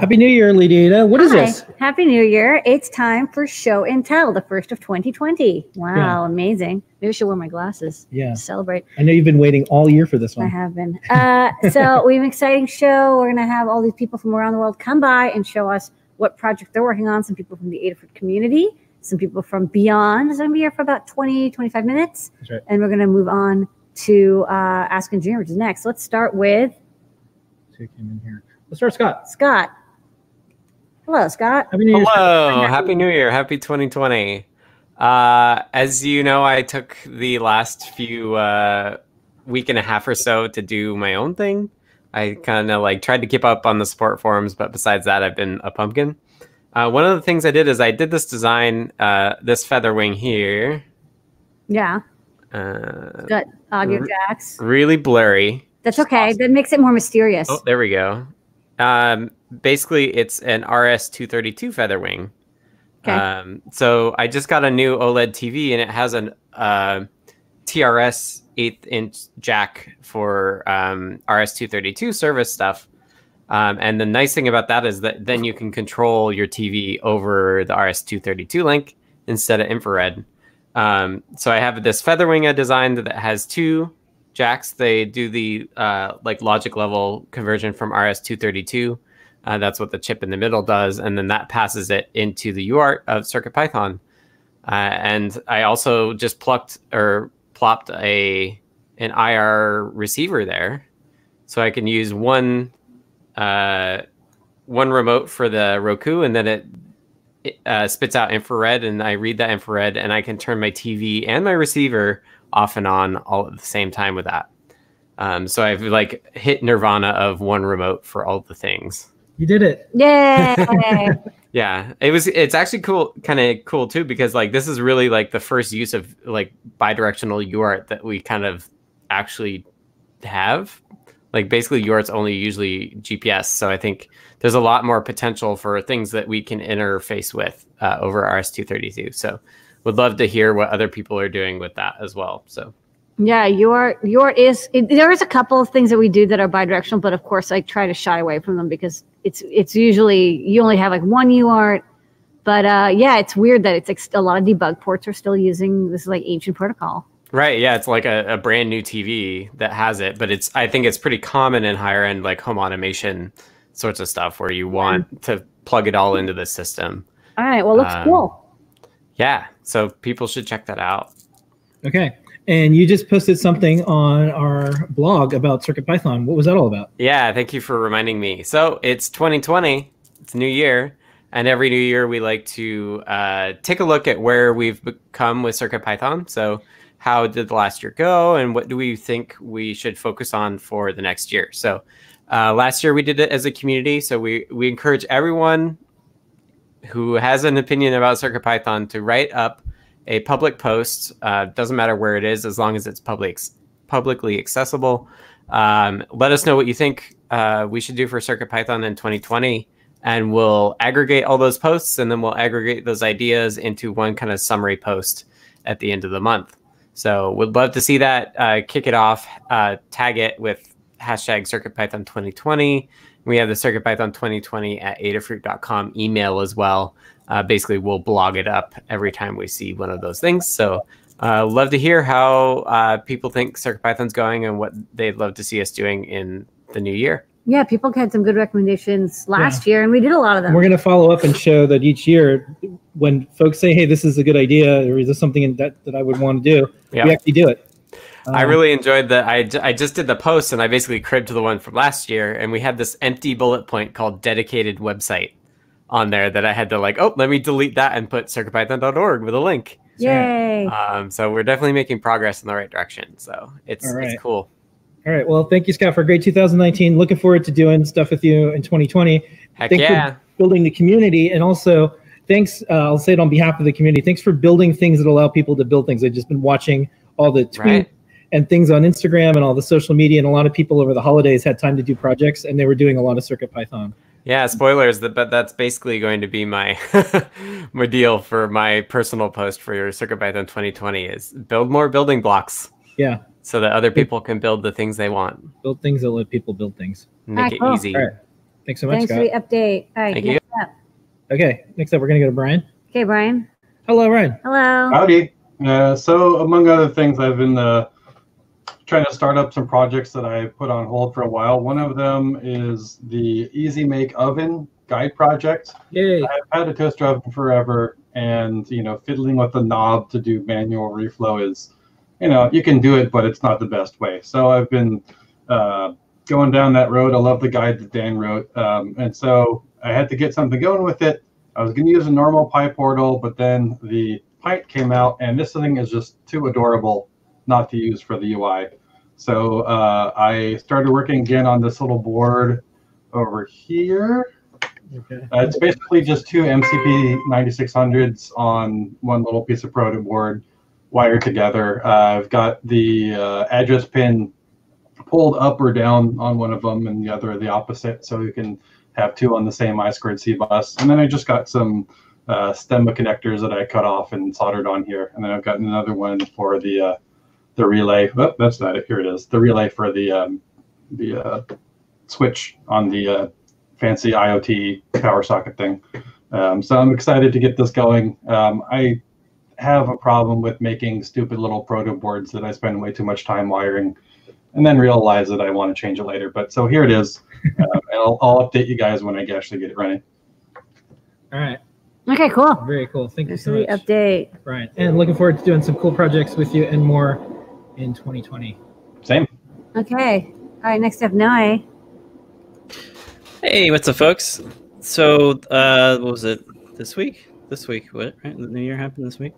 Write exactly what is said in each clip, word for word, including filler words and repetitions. Happy New Year, Lydia. What Hi. is this? Happy New Year. It's time for Show and Tell, the first of twenty twenty. Wow, yeah. Amazing. Maybe I should wear my glasses. Yeah. Celebrate. I know you've been waiting all year for this one. I have been. Uh, so we have an exciting show. We're going to have all these people from around the world come by and show us what project they're working on. Some people from the Adafruit community, some people from beyond. So I'm going to be here for about twenty, twenty-five minutes. That's right. And we're going to move on to uh, Ask Engineer, which is next. Let's start with... Take him in here. Let's start Scott. Scott. Hello, Scott. Happy New Year. Hello. Happy New Year. Happy twenty twenty. Uh, as you know, I took the last few uh, week and a half or so to do my own thing. I kind of like tried to keep up on the support forums, but besides that, I've been a pumpkin. Uh, one of the things I did is I did this design, uh, this Featherwing here. Yeah. Uh, got audio jacks. Really blurry. That's okay. Awesome. That makes it more mysterious. Oh, there we go. Um, basically, it's an R S two thirty-two Featherwing. Okay. Um, so I just got a new OLED T V, and it has a uh, T R S eighth inch jack for um, R S two thirty-two service stuff. Um, and the nice thing about that is that then you can control your T V over the R S two thirty-two link instead of infrared. Um, so I have this Featherwing I designed that has two jacks. They do the uh, like logic level conversion from R S two thirty-two. Uh, that's what the chip in the middle does. And then that passes it into the U A R T of CircuitPython. Uh, and I also just plucked or plopped a an I R receiver there. So I can use one uh, one remote for the Roku, and then it, it uh, spits out infrared, and I read that infrared, and I can turn my T V and my receiver off and on all at the same time with that. Um, so I've like hit nirvana of one remote for all the things. You did it. Yay. Yeah. It was, it's actually cool. Kind of cool too, because like, this is really like the first use of like bidirectional U A R T that we kind of actually have. Like basically U A R T's only usually G P S. So I think there's a lot more potential for things that we can interface with uh, over R S two thirty-two. So would love to hear what other people are doing with that as well. So, yeah, your your is it, there is a couple of things that we do that are bidirectional, but of course I try to shy away from them because it's it's usually you only have like one U A R T. But uh, yeah, it's weird that it's like a lot of debug ports are still using this like ancient protocol. Right. Yeah, it's like a, a brand new T V that has it, but it's I think it's pretty common in higher end like home automation sorts of stuff where you want to plug it all into the system. All right. Well, looks um, cool. Yeah, so people should check that out. Okay, and you just posted something on our blog about CircuitPython. What was that all about? Yeah, thank you for reminding me. So it's twenty twenty, it's a new year, and every new year we like to uh, take a look at where we've become with CircuitPython. So how did the last year go, and what do we think we should focus on for the next year? So uh, last year we did it as a community, so we, we encourage everyone who has an opinion about CircuitPython to write up a public post. Uh, doesn't matter where it is, as long as it's public, publicly accessible. Um, let us know what you think uh, we should do for CircuitPython in twenty twenty, and we'll aggregate all those posts, and then we'll aggregate those ideas into one kind of summary post at the end of the month. So would love to see that. Uh, kick it off, uh, tag it with hashtag CircuitPython twenty twenty. We have the CircuitPython twenty twenty at adafruit dot com email as well. Uh, basically, we'll blog it up every time we see one of those things. So uh, love to hear how uh, people think CircuitPython's going and what they'd love to see us doing in the new year. Yeah, people had some good recommendations last yeah. year, and we did a lot of them. We're going to follow up and show that each year when folks say, hey, this is a good idea, or is this something that, that I would want to do, yeah. we actually do it. I really enjoyed that. I, I just did the post, and I basically cribbed to the one from last year, and we had this empty bullet point called dedicated website on there that I had to like, oh, let me delete that and put circuitpython dot org with a link. Yay. Um, so we're definitely making progress in the right direction. So it's, All right. it's cool. All right. Well, thank you, Scott, for a great two thousand nineteen. Looking forward to doing stuff with you in twenty twenty. Heck thanks yeah. for building the community, and also thanks, uh, I'll say it on behalf of the community, thanks for building things that allow people to build things. I've just been watching all the tweets. Right. and things on Instagram and all the social media, and a lot of people over the holidays had time to do projects, and they were doing a lot of CircuitPython. Yeah, spoilers, but that's basically going to be my, my deal for my personal post for your CircuitPython twenty twenty is build more building blocks. Yeah. So that other people can build the things they want. Build things that let people build things. Make it easy. All right. Thanks so much, Thanks Scott. Thanks for the update. All right, Thank next you. up. Okay, next up, we're going to go to Brian. Okay, Brian. Hello, Brian. Hello. Howdy. Uh, so among other things, I've been uh, trying to start up some projects that I put on hold for a while. One of them is the Easy Make Oven guide project. Yay. I've had a toaster oven forever, and you know, fiddling with the knob to do manual reflow is, you know, you can do it, but it's not the best way. So I've been uh, going down that road. I love the guide that Dan wrote, um, and so I had to get something going with it. I was going to use a normal PyPortal, but then the Pint came out, and this thing is just too adorable not to use for the U I. So uh, I started working again on this little board over here. Okay. Uh, it's basically just two M C P ninety-six hundreds on one little piece of proto board wired together. Uh, I've got the uh, address pin pulled up or down on one of them and the other the opposite, so you can have two on the same I squared C bus. And then I just got some uh, Stemma connectors that I cut off and soldered on here. And then I've got another one for the uh, the relay. Oh, that's not it. Here it is. The relay for the, um, the uh, switch on the uh, fancy I O T power socket thing. Um, so I'm excited to get this going. Um, I have a problem with making stupid little proto boards that I spend way too much time wiring and then realize that I want to change it later. But so here it is. um, and I'll, I'll update you guys when I actually get it running. All right. Okay, cool. Very cool. Thank There's you so much. Thanks for the update. Right. And looking forward to doing some cool projects with you and more in twenty twenty. Same. Okay. All right, next up, Noe. Hey, what's up, folks? So, uh, what was it this week? This week, what? Right? The new year happened this week.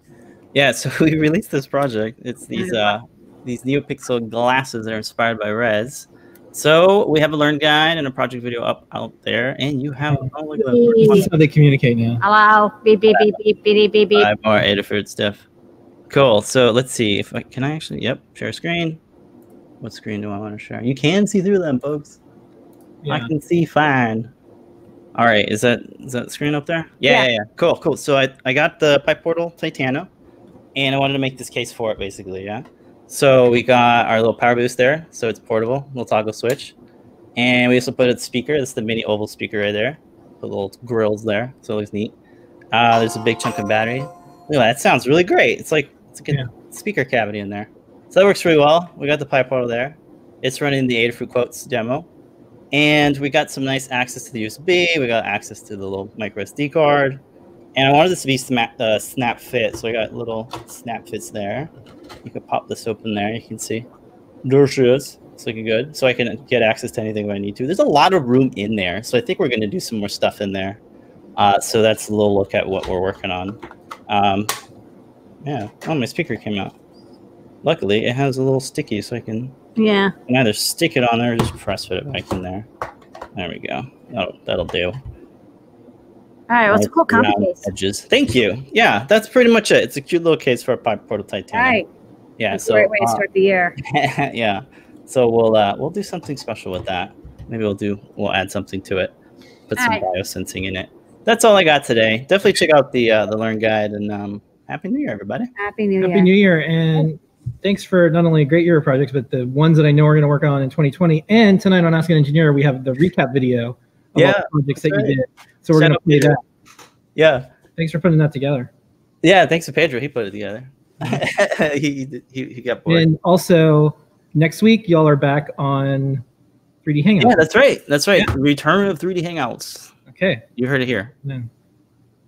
Yeah. So we released this project. It's these uh, these Neopixel glasses that are inspired by Rez. So we have a learn guide and a project video up out there, and you have. Oh, look at that. That's how they communicate now. Hello. Beep beep beep beep beep beep beep. Five more Adafruit stuff. Cool. So let's see if I can I actually. Yep. Share screen. What screen do I want to share? You can see through them, folks. Yeah. I can see fine. All right, is that is that screen up there? Yeah, yeah, yeah. Cool, cool. So I, I got the PyPortal Titano, and I wanted to make this case for it, basically, yeah? So we got our little power boost there, so it's portable, little toggle switch. And we also put a speaker. That's the mini oval speaker right there. Put little grills there, so it looks neat. Uh, there's a big chunk of battery. Look at that, sounds really great. It's like it's a good yeah. speaker cavity in there. So that works really well. We got the PyPortal there. It's running the Adafruit Quotes demo. And we got some nice access to the U S B. We got access to the little micro S D card. And I wanted this to be snap, uh, snap fit. So I got little snap fits there. You can pop this open there. You can see. There she is. It's looking good. So I can get access to anything when I need to. There's a lot of room in there. So I think we're going to do some more stuff in there. Uh, so that's a little look at what we're working on. Um, yeah. Oh, my speaker came out. Luckily, it has a little sticky so I can... Yeah. You can either stick it on there or just press fit it back in there. There we go. That'll, that'll do. All right. What's well, a cool combo case? Edges. Thank you. Yeah, that's pretty much it. It's a cute little case for a PyPortal Titano. All right. Yeah. That's so. Great way uh, to start the year. yeah. So we'll uh, we'll do something special with that. Maybe we'll do we'll add something to it. Put all some right. biosensing in it. That's all I got today. Definitely check out the uh, the Learn Guide and um, Happy New Year, everybody. Happy New Happy Year. Happy New Year and. Thanks for not only a great year of projects, but the ones that I know we're going to work on in twenty twenty. And tonight on Ask an Engineer, we have the recap video of yeah, all the projects that right. you did. So we're going to play Pedro. that. Yeah. Thanks for putting that together. Yeah, thanks to Pedro. He put it together. he, he, he got bored. And also, next week, y'all are back on three D Hangouts. Yeah, that's right. That's right. Yeah. Return of three D Hangouts. Okay. You heard it here. Yeah.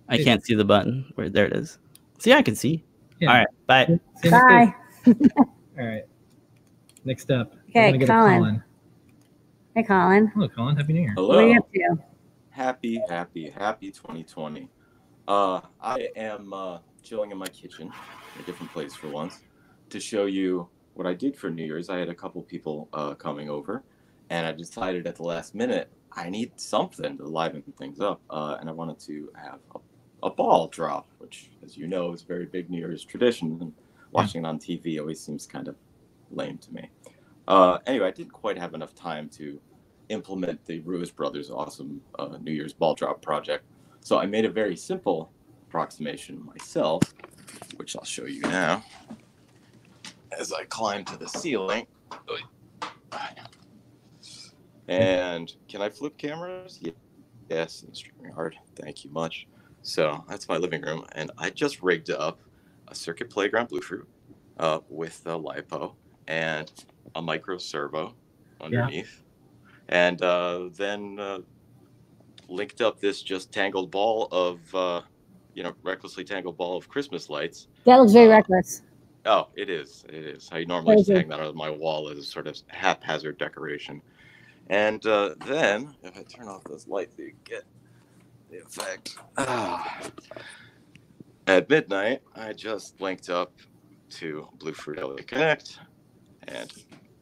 I can't see the button. Where, there it is. See, I can see. Yeah. All right. Bye. Same Bye. All right. Next up, okay, Colin. Colin. Hey, Colin. Hello, Colin. Happy New Year. Hello. What are you up to? Happy, happy, happy twenty twenty. Uh, I am uh, chilling in my kitchen, a different place for once, to show you what I did for New Year's. I had a couple people uh, coming over, and I decided at the last minute I need something to liven things up, uh, and I wanted to have a, a ball drop, which, as you know, is a very big New Year's tradition. Watching it on T V always seems kind of lame to me. Uh, anyway, I didn't quite have enough time to implement the Ruiz Brothers' awesome uh, New Year's ball drop project. So I made a very simple approximation myself, which I'll show you now as I climb to the ceiling. And can I flip cameras? Yeah. Yes, in streaming hard. Thank you much. So that's my living room, and I just rigged up a Circuit Playground Bluefruit uh, with a LiPo and a micro servo underneath, yeah. and uh, then uh, linked up this just tangled ball of, uh, you know, recklessly tangled ball of Christmas lights. That looks very uh, reckless. Oh, it is. It is. I normally just hang that on my wall as a sort of haphazard decoration. And uh, then, if I turn off those lights, you get the effect. Ah. At midnight, I just linked up to Bluefruit L A Connect, and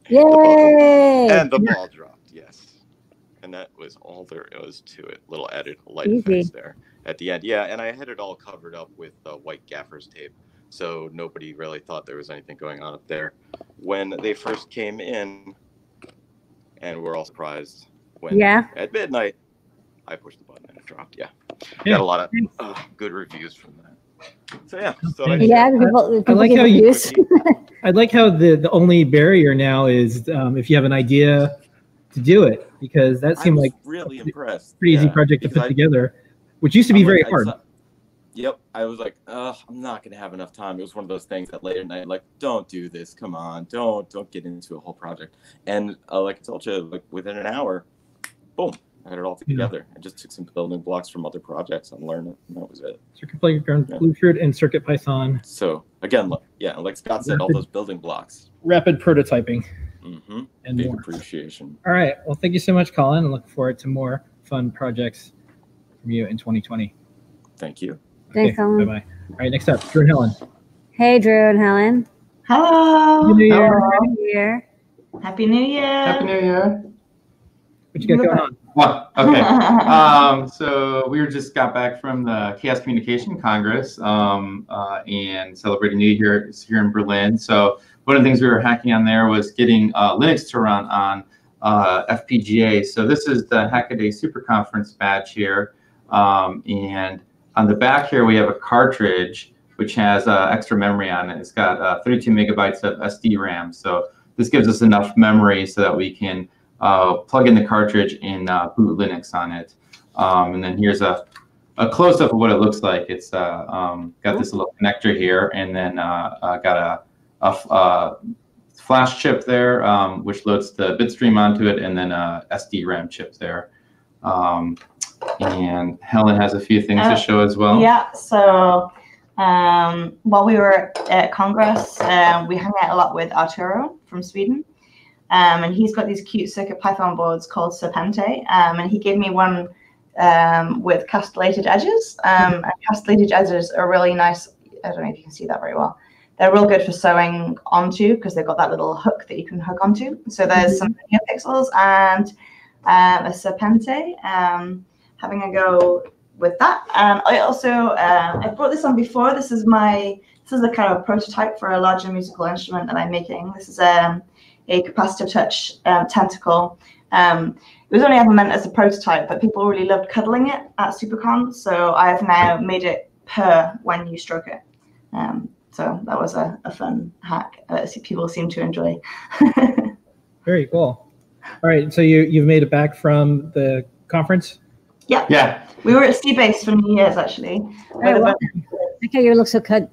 Yay! The ball, and the ball dropped. Yes, and that was all there was to it. Little added light Easy. Effects there at the end. Yeah, and I had it all covered up with uh, white gaffer's tape, so nobody really thought there was anything going on up there when they first came in. And we're all surprised when yeah. at midnight I pushed the button and it dropped. Yeah, yeah. Got a lot of uh, good reviews from that. So yeah, so I, yeah. People, people I like how you, I like how the the only barrier now is um, if you have an idea to do it, because that seemed like really a impressed. Pretty yeah, easy project to put I, together, which used to be I'm very like, hard. I saw, yep, I was like, uh, I'm not gonna have enough time. It was one of those things that late at night, like, don't do this. Come on, don't don't get into a whole project. And uh, like I told you, like within an hour, boom, I had it all together. Yeah. I just took some building blocks from other projects and learned it, and that was it. Circuit Playground, yeah. Bluefruit, and CircuitPython. So again, look, yeah, like Scott said, rapid, all those building blocks. Rapid prototyping. Mm-hmm. And big more. Appreciation. All right. Well, thank you so much, Colin. I look forward to more fun projects from you in twenty twenty. Thank you. Okay, thanks, Helen. Bye-bye. All right, next up, Drew and Helen. Hey, Drew and Helen. Hello. Happy New Year. Happy New Year. Happy New Year. Happy New Year. What you got going on? What? Okay. um, so we were just got back from the Chaos Communication Congress um, uh, and celebrating New Year here in Berlin. So one of the things we were hacking on there was getting uh, Linux to run on uh, F P G A. So this is the Hackaday Super Conference batch here, um, and on the back here, we have a cartridge which has uh, extra memory on it. It's got uh, thirty-two megabytes of S D RAM. So this gives us enough memory so that we can uh, plug in the cartridge and uh, boot Linux on it. Um, and then here's a, a close-up of what it looks like. It's uh, um, got this little connector here, and then uh, uh, got a, a, a flash chip there, um, which loads the bitstream onto it, and then a S D RAM chip there. Um, And Helen has a few things uh, to show as well. Yeah, so um, while we were at Congress, um, we hung out a lot with Arturo from Sweden. Um, and he's got these cute CircuitPython boards called Serpente. Um, and he gave me one um, with castellated edges. Um, and castellated edges are really nice. I don't know if you can see that very well. They're real good for sewing onto because they've got that little hook that you can hook onto. So there's some Neopixels and um, a Serpente. Um, having a go with that. Um, I also, um, I brought this on before. This is my, this is a kind of a prototype for a larger musical instrument that I'm making. This is um, a capacitive touch um, tentacle. Um, it was only ever meant as a prototype, but people really loved cuddling it at SuperCon. So I have now made it purr when you stroke it. Um, so that was a, a fun hack that people seem to enjoy. Very cool. All right, so you, you've made it back from the conference? Yeah. Yeah. We were at C-Base for many years, actually. Right, well, okay, you look so co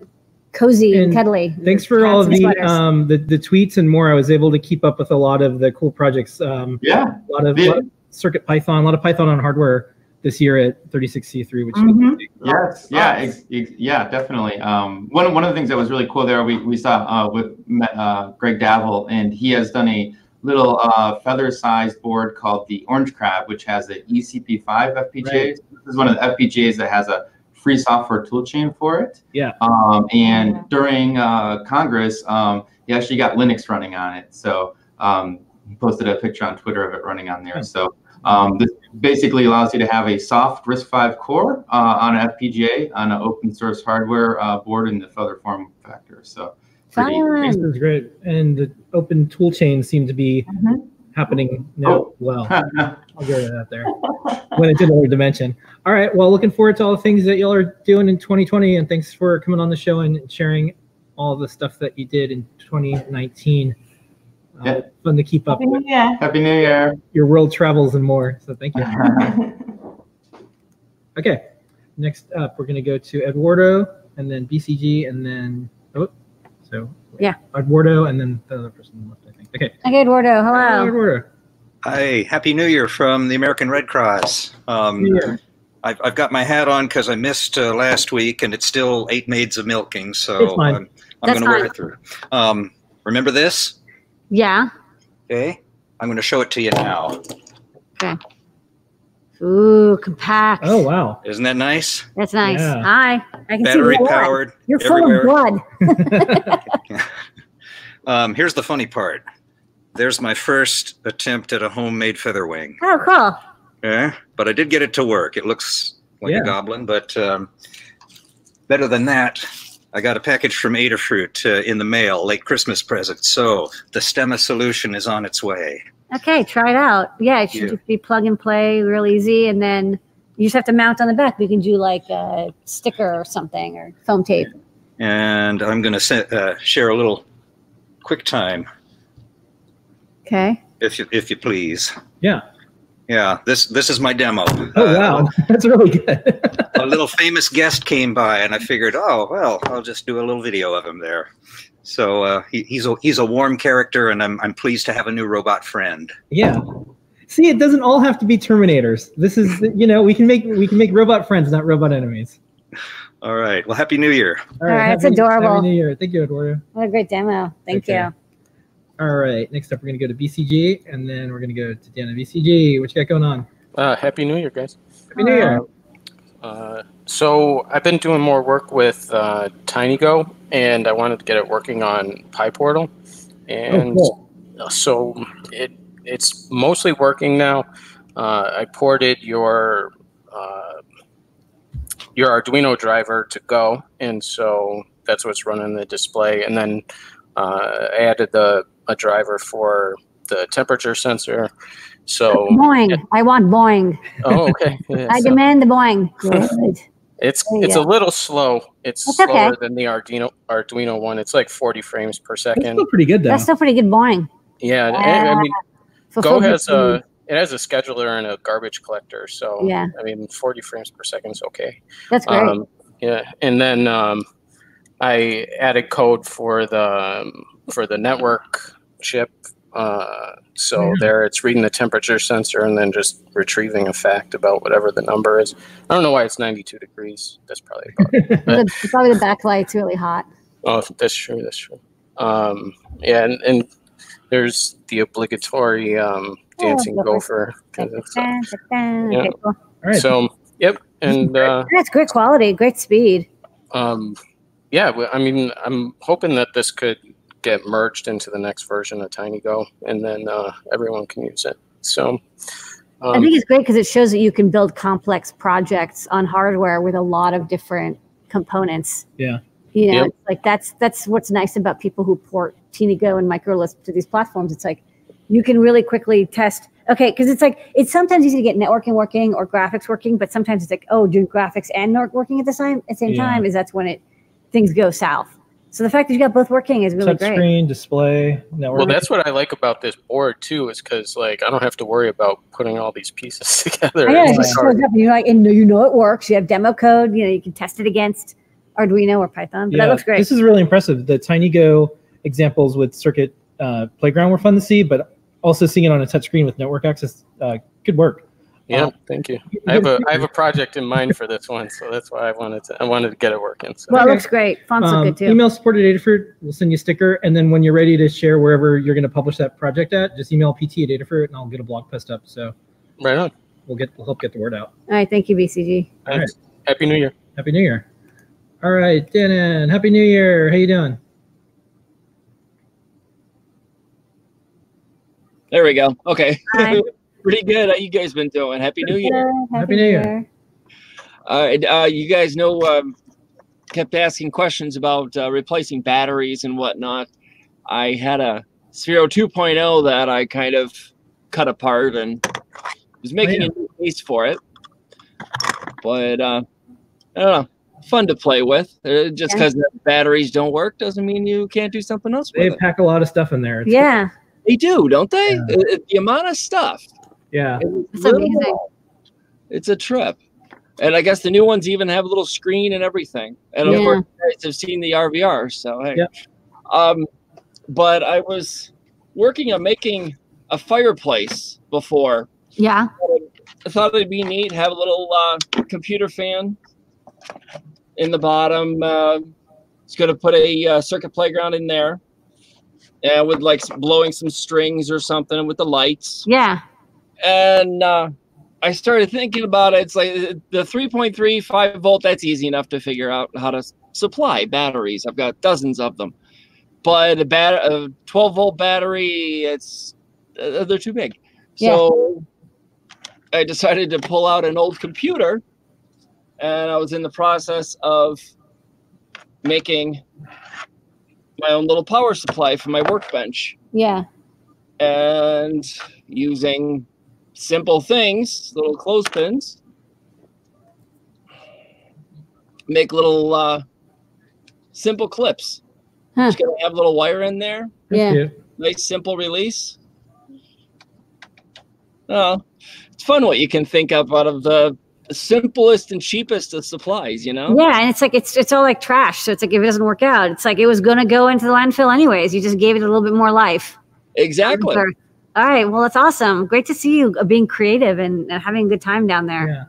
cozy and, and cuddly. Thanks for all of the, um, the the tweets and more. I was able to keep up with a lot of the cool projects. Um, yeah. A lot of, yeah. lot of Circuit Python, a lot of Python on hardware this year at thirty-six C three. Which mm-hmm. yes. Yeah. Ex ex yeah. Definitely. Um, one one of the things that was really cool there, we we saw uh, with uh, Greg Davill, and he has done a little uh, feather-sized board called the Orange Crab, which has an E C P five F P G A. Right. So this is one of the F P G As that has a free software toolchain for it. Yeah. Um, and yeah. during uh, Congress, um, he actually got Linux running on it. So um, he posted a picture on Twitter of it running on there. Okay. So um, this basically allows you to have a soft RISC-V core uh, on an F P G A on an open-source hardware uh, board in the feather form factor. So. This is great, and the open tool chain seemed to be mm-hmm. happening now. Oh. Well, I'll go to that there when it's in another dimension. All right, well, looking forward to all the things that y'all are doing in twenty twenty, and thanks for coming on the show and sharing all the stuff that you did in twenty nineteen. Uh, yeah. Fun to keep up Happy with. New Year. Happy New Year. Your world travels and more. So thank you. Okay. Next up, we're going to go to Eduardo and then B C G and then, oh, so yeah. Eduardo and then the other person left, I think. Okay. Okay, Eduardo. Hello. Hello, Eduardo. Hi. Happy New Year from the American Red Cross. Um, New Year. I've, I've got my hat on because I missed uh, last week, and it's still eight maids of milking, so I'm, I'm going to wear it through. Um, remember this? Yeah. Okay. I'm going to show it to you now. Okay. Ooh, compact. Oh, wow. Isn't that nice? That's nice. Yeah. Hi. I can Battery see powered. You're everywhere. Full of blood. um, here's the funny part. There's my first attempt at a homemade Featherwing. Oh, cool. Yeah, but I did get it to work. It looks like yeah. a goblin, but um, better than that, I got a package from Adafruit uh, in the mail, late Christmas present. So the Stemma solution is on its way. Okay, try it out. Yeah, it should yeah. be plug and play, real easy, and then you just have to mount on the back. You can do like a sticker or something or foam tape. And I'm going to uh, share a little QuickTime. Okay. If you, if you please. Yeah. Yeah, this this is my demo. Oh, wow. Uh, That's really good. A little famous guest came by, and I figured, oh, well, I'll just do a little video of him there. So uh, he, he's, a, he's a warm character, and I'm, I'm pleased to have a new robot friend. Yeah. See, it doesn't all have to be Terminators. This is, you know, we can make, we can make robot friends, not robot enemies. All right. Well, Happy New Year. All right. All right, happy, it's adorable. Happy New Year. Thank you, Eduardo. What a great demo. Thank okay. you. All right, next up we're going to go to B C G, and then we're going to go to Dan and B C G. What you got going on? Uh, Happy New Year, guys. Happy New Year. Uh, so I've been doing more work with uh, TinyGo, and I wanted to get it working on PyPortal. And oh, cool. so it it's mostly working now. Uh, I ported your, uh, your Arduino driver to Go, and so that's what's running the display. And then uh, I added the a driver for the temperature sensor. So Boing. Yeah. I want Boing. Oh, okay. Yeah, I so. demand the Boing. it's it's go. a little slow. It's That's slower okay. than the Arduino Arduino one. It's like forty frames per second. That's still pretty good though. That's still pretty good Boing. Yeah, uh, I mean, Go has a it has a scheduler and a garbage collector. So yeah. I mean, forty frames per second is okay. That's great. Um, yeah, and then um, I added code for the for the network chip, uh, so there it's reading the temperature sensor and then just retrieving a fact about whatever the number is. I don't know why it's ninety-two degrees. That's probably about it. the, probably the backlight's really hot. Oh, that's true. That's true. Um, yeah, and, and there's the obligatory um, dancing oh, gopher kind of stuff. Yeah. All right. So, yep, and uh, that's great quality, great speed. Um, yeah, I mean, I'm hoping that this could get merged into the next version of TinyGo, and then uh, everyone can use it. So um, I think it's great because it shows that you can build complex projects on hardware with a lot of different components. Yeah, you know, yep. like that's that's what's nice about people who port TinyGo and MicroLisp to these platforms. It's like you can really quickly test. Okay, because it's like it's sometimes easy to get networking working or graphics working, but sometimes it's like oh, doing graphics and network working at the same at same yeah. time is that's when it things go south. So the fact that you got both working is really great. Touchscreen, display, network. Well, that's what I like about this board too, is because like I don't have to worry about putting all these pieces together. Yeah, it just shows up, and you're like, and you know it works. You have demo code. You know you can test it against Arduino or Python. But yeah, that looks great. This is really impressive. The TinyGo examples with Circuit uh, Playground were fun to see, but also seeing it on a touchscreen with network access, uh, good work. Yeah, um, thank you. I have a I have a project in mind for this one, so that's why I wanted to I wanted to get it working. So. Well, it looks great. Fonts um, look good too. Email support at Adafruit. We'll send you a sticker, and then when you're ready to share wherever you're going to publish that project at, just email P T at Adafruit, and I'll get a blog post up. So right on. We'll get we'll help get the word out. All right, thank you, B C G. All right. Happy New Year. Happy New Year. All right, Denon. Happy New Year. How you doing? There we go. Okay. Hi. Pretty good. How you guys been doing? Happy New Year. Happy, Happy New Year. Year. Uh, and, uh, you guys know, um, kept asking questions about uh, replacing batteries and whatnot. I had a Sphero two point oh that I kind of cut apart and was making oh, yeah. a new case for it. But uh, I don't know. Fun to play with. Uh, just because yeah. the batteries don't work doesn't mean you can't do something else with they it. They pack a lot of stuff in there. It's yeah. Cool. They do, don't they? Yeah. It, it, the amount of stuff. Yeah. It's amazing. It's a trip. And I guess the new ones even have a little screen and everything. And yeah. of course, you guys have seen the R V R, so hey. Yeah. Um, but I was working on making a fireplace before. Yeah. I thought it'd be neat, have a little uh, computer fan in the bottom. Uh, it's going to put a uh, circuit playground in there. And with like blowing some strings or something with the lights. Yeah. And uh, I started thinking about it. It's like the three point three five volt, that's easy enough to figure out how to supply batteries. I've got dozens of them. But a bat- a twelve volt battery, it's uh, they're too big. Yeah. So I decided to pull out an old computer, and I was in the process of making my own little power supply for my workbench. Yeah. And using simple things, little clothespins, make little uh, simple clips. Huh. Just gonna have a little wire in there. Yeah. Nice simple release. Oh, it's fun what you can think up out of the simplest and cheapest of supplies, you know? Yeah, and it's like it's it's all like trash. So it's like if it doesn't work out, it's like it was gonna go into the landfill anyways. You just gave it a little bit more life. Exactly. All right. Well, that's awesome. Great to see you being creative and having a good time down there. Yeah,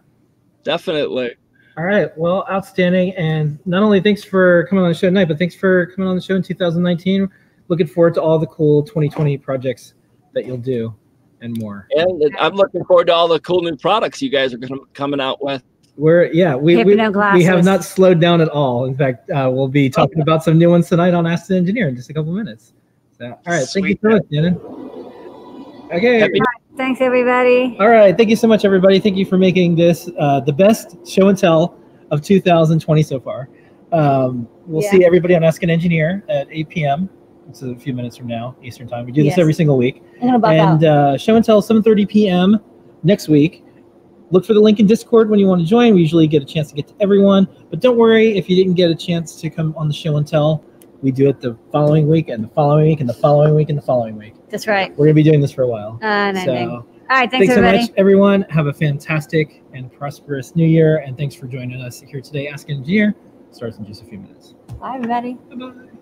definitely. All right. Well, outstanding. And not only thanks for coming on the show tonight, but thanks for coming on the show in two thousand nineteen. Looking forward to all the cool twenty twenty projects that you'll do and more. And I'm looking forward to all the cool new products you guys are going to coming out with. We're yeah, we we, we have not slowed down at all. In fact, uh, we'll be talking okay. about some new ones tonight on Ask the Engineer in just a couple minutes. So, all right. Sweet. Thank you so much, Shannon. Okay. Thanks, everybody. All right. Thank you so much, everybody. Thank you for making this uh, the best show and tell of two thousand twenty so far. Um, we'll yeah. see everybody on Ask an Engineer at eight p m It's a few minutes from now, Eastern time. We do yes. this every single week. And uh, show and tell seven thirty p m next week. Look for the link in Discord when you want to join. We usually get a chance to get to everyone. But don't worry if you didn't get a chance to come on the show and tell. We do it the following week and the following week and the following week and the following week. That's right. We're going to be doing this for a while. Uh, so, all right. Thanks, thanks so much, everyone. Have a fantastic and prosperous new year. And thanks for joining us here today. Ask an Engineer starts in just a few minutes. Bye, everybody. Bye-bye.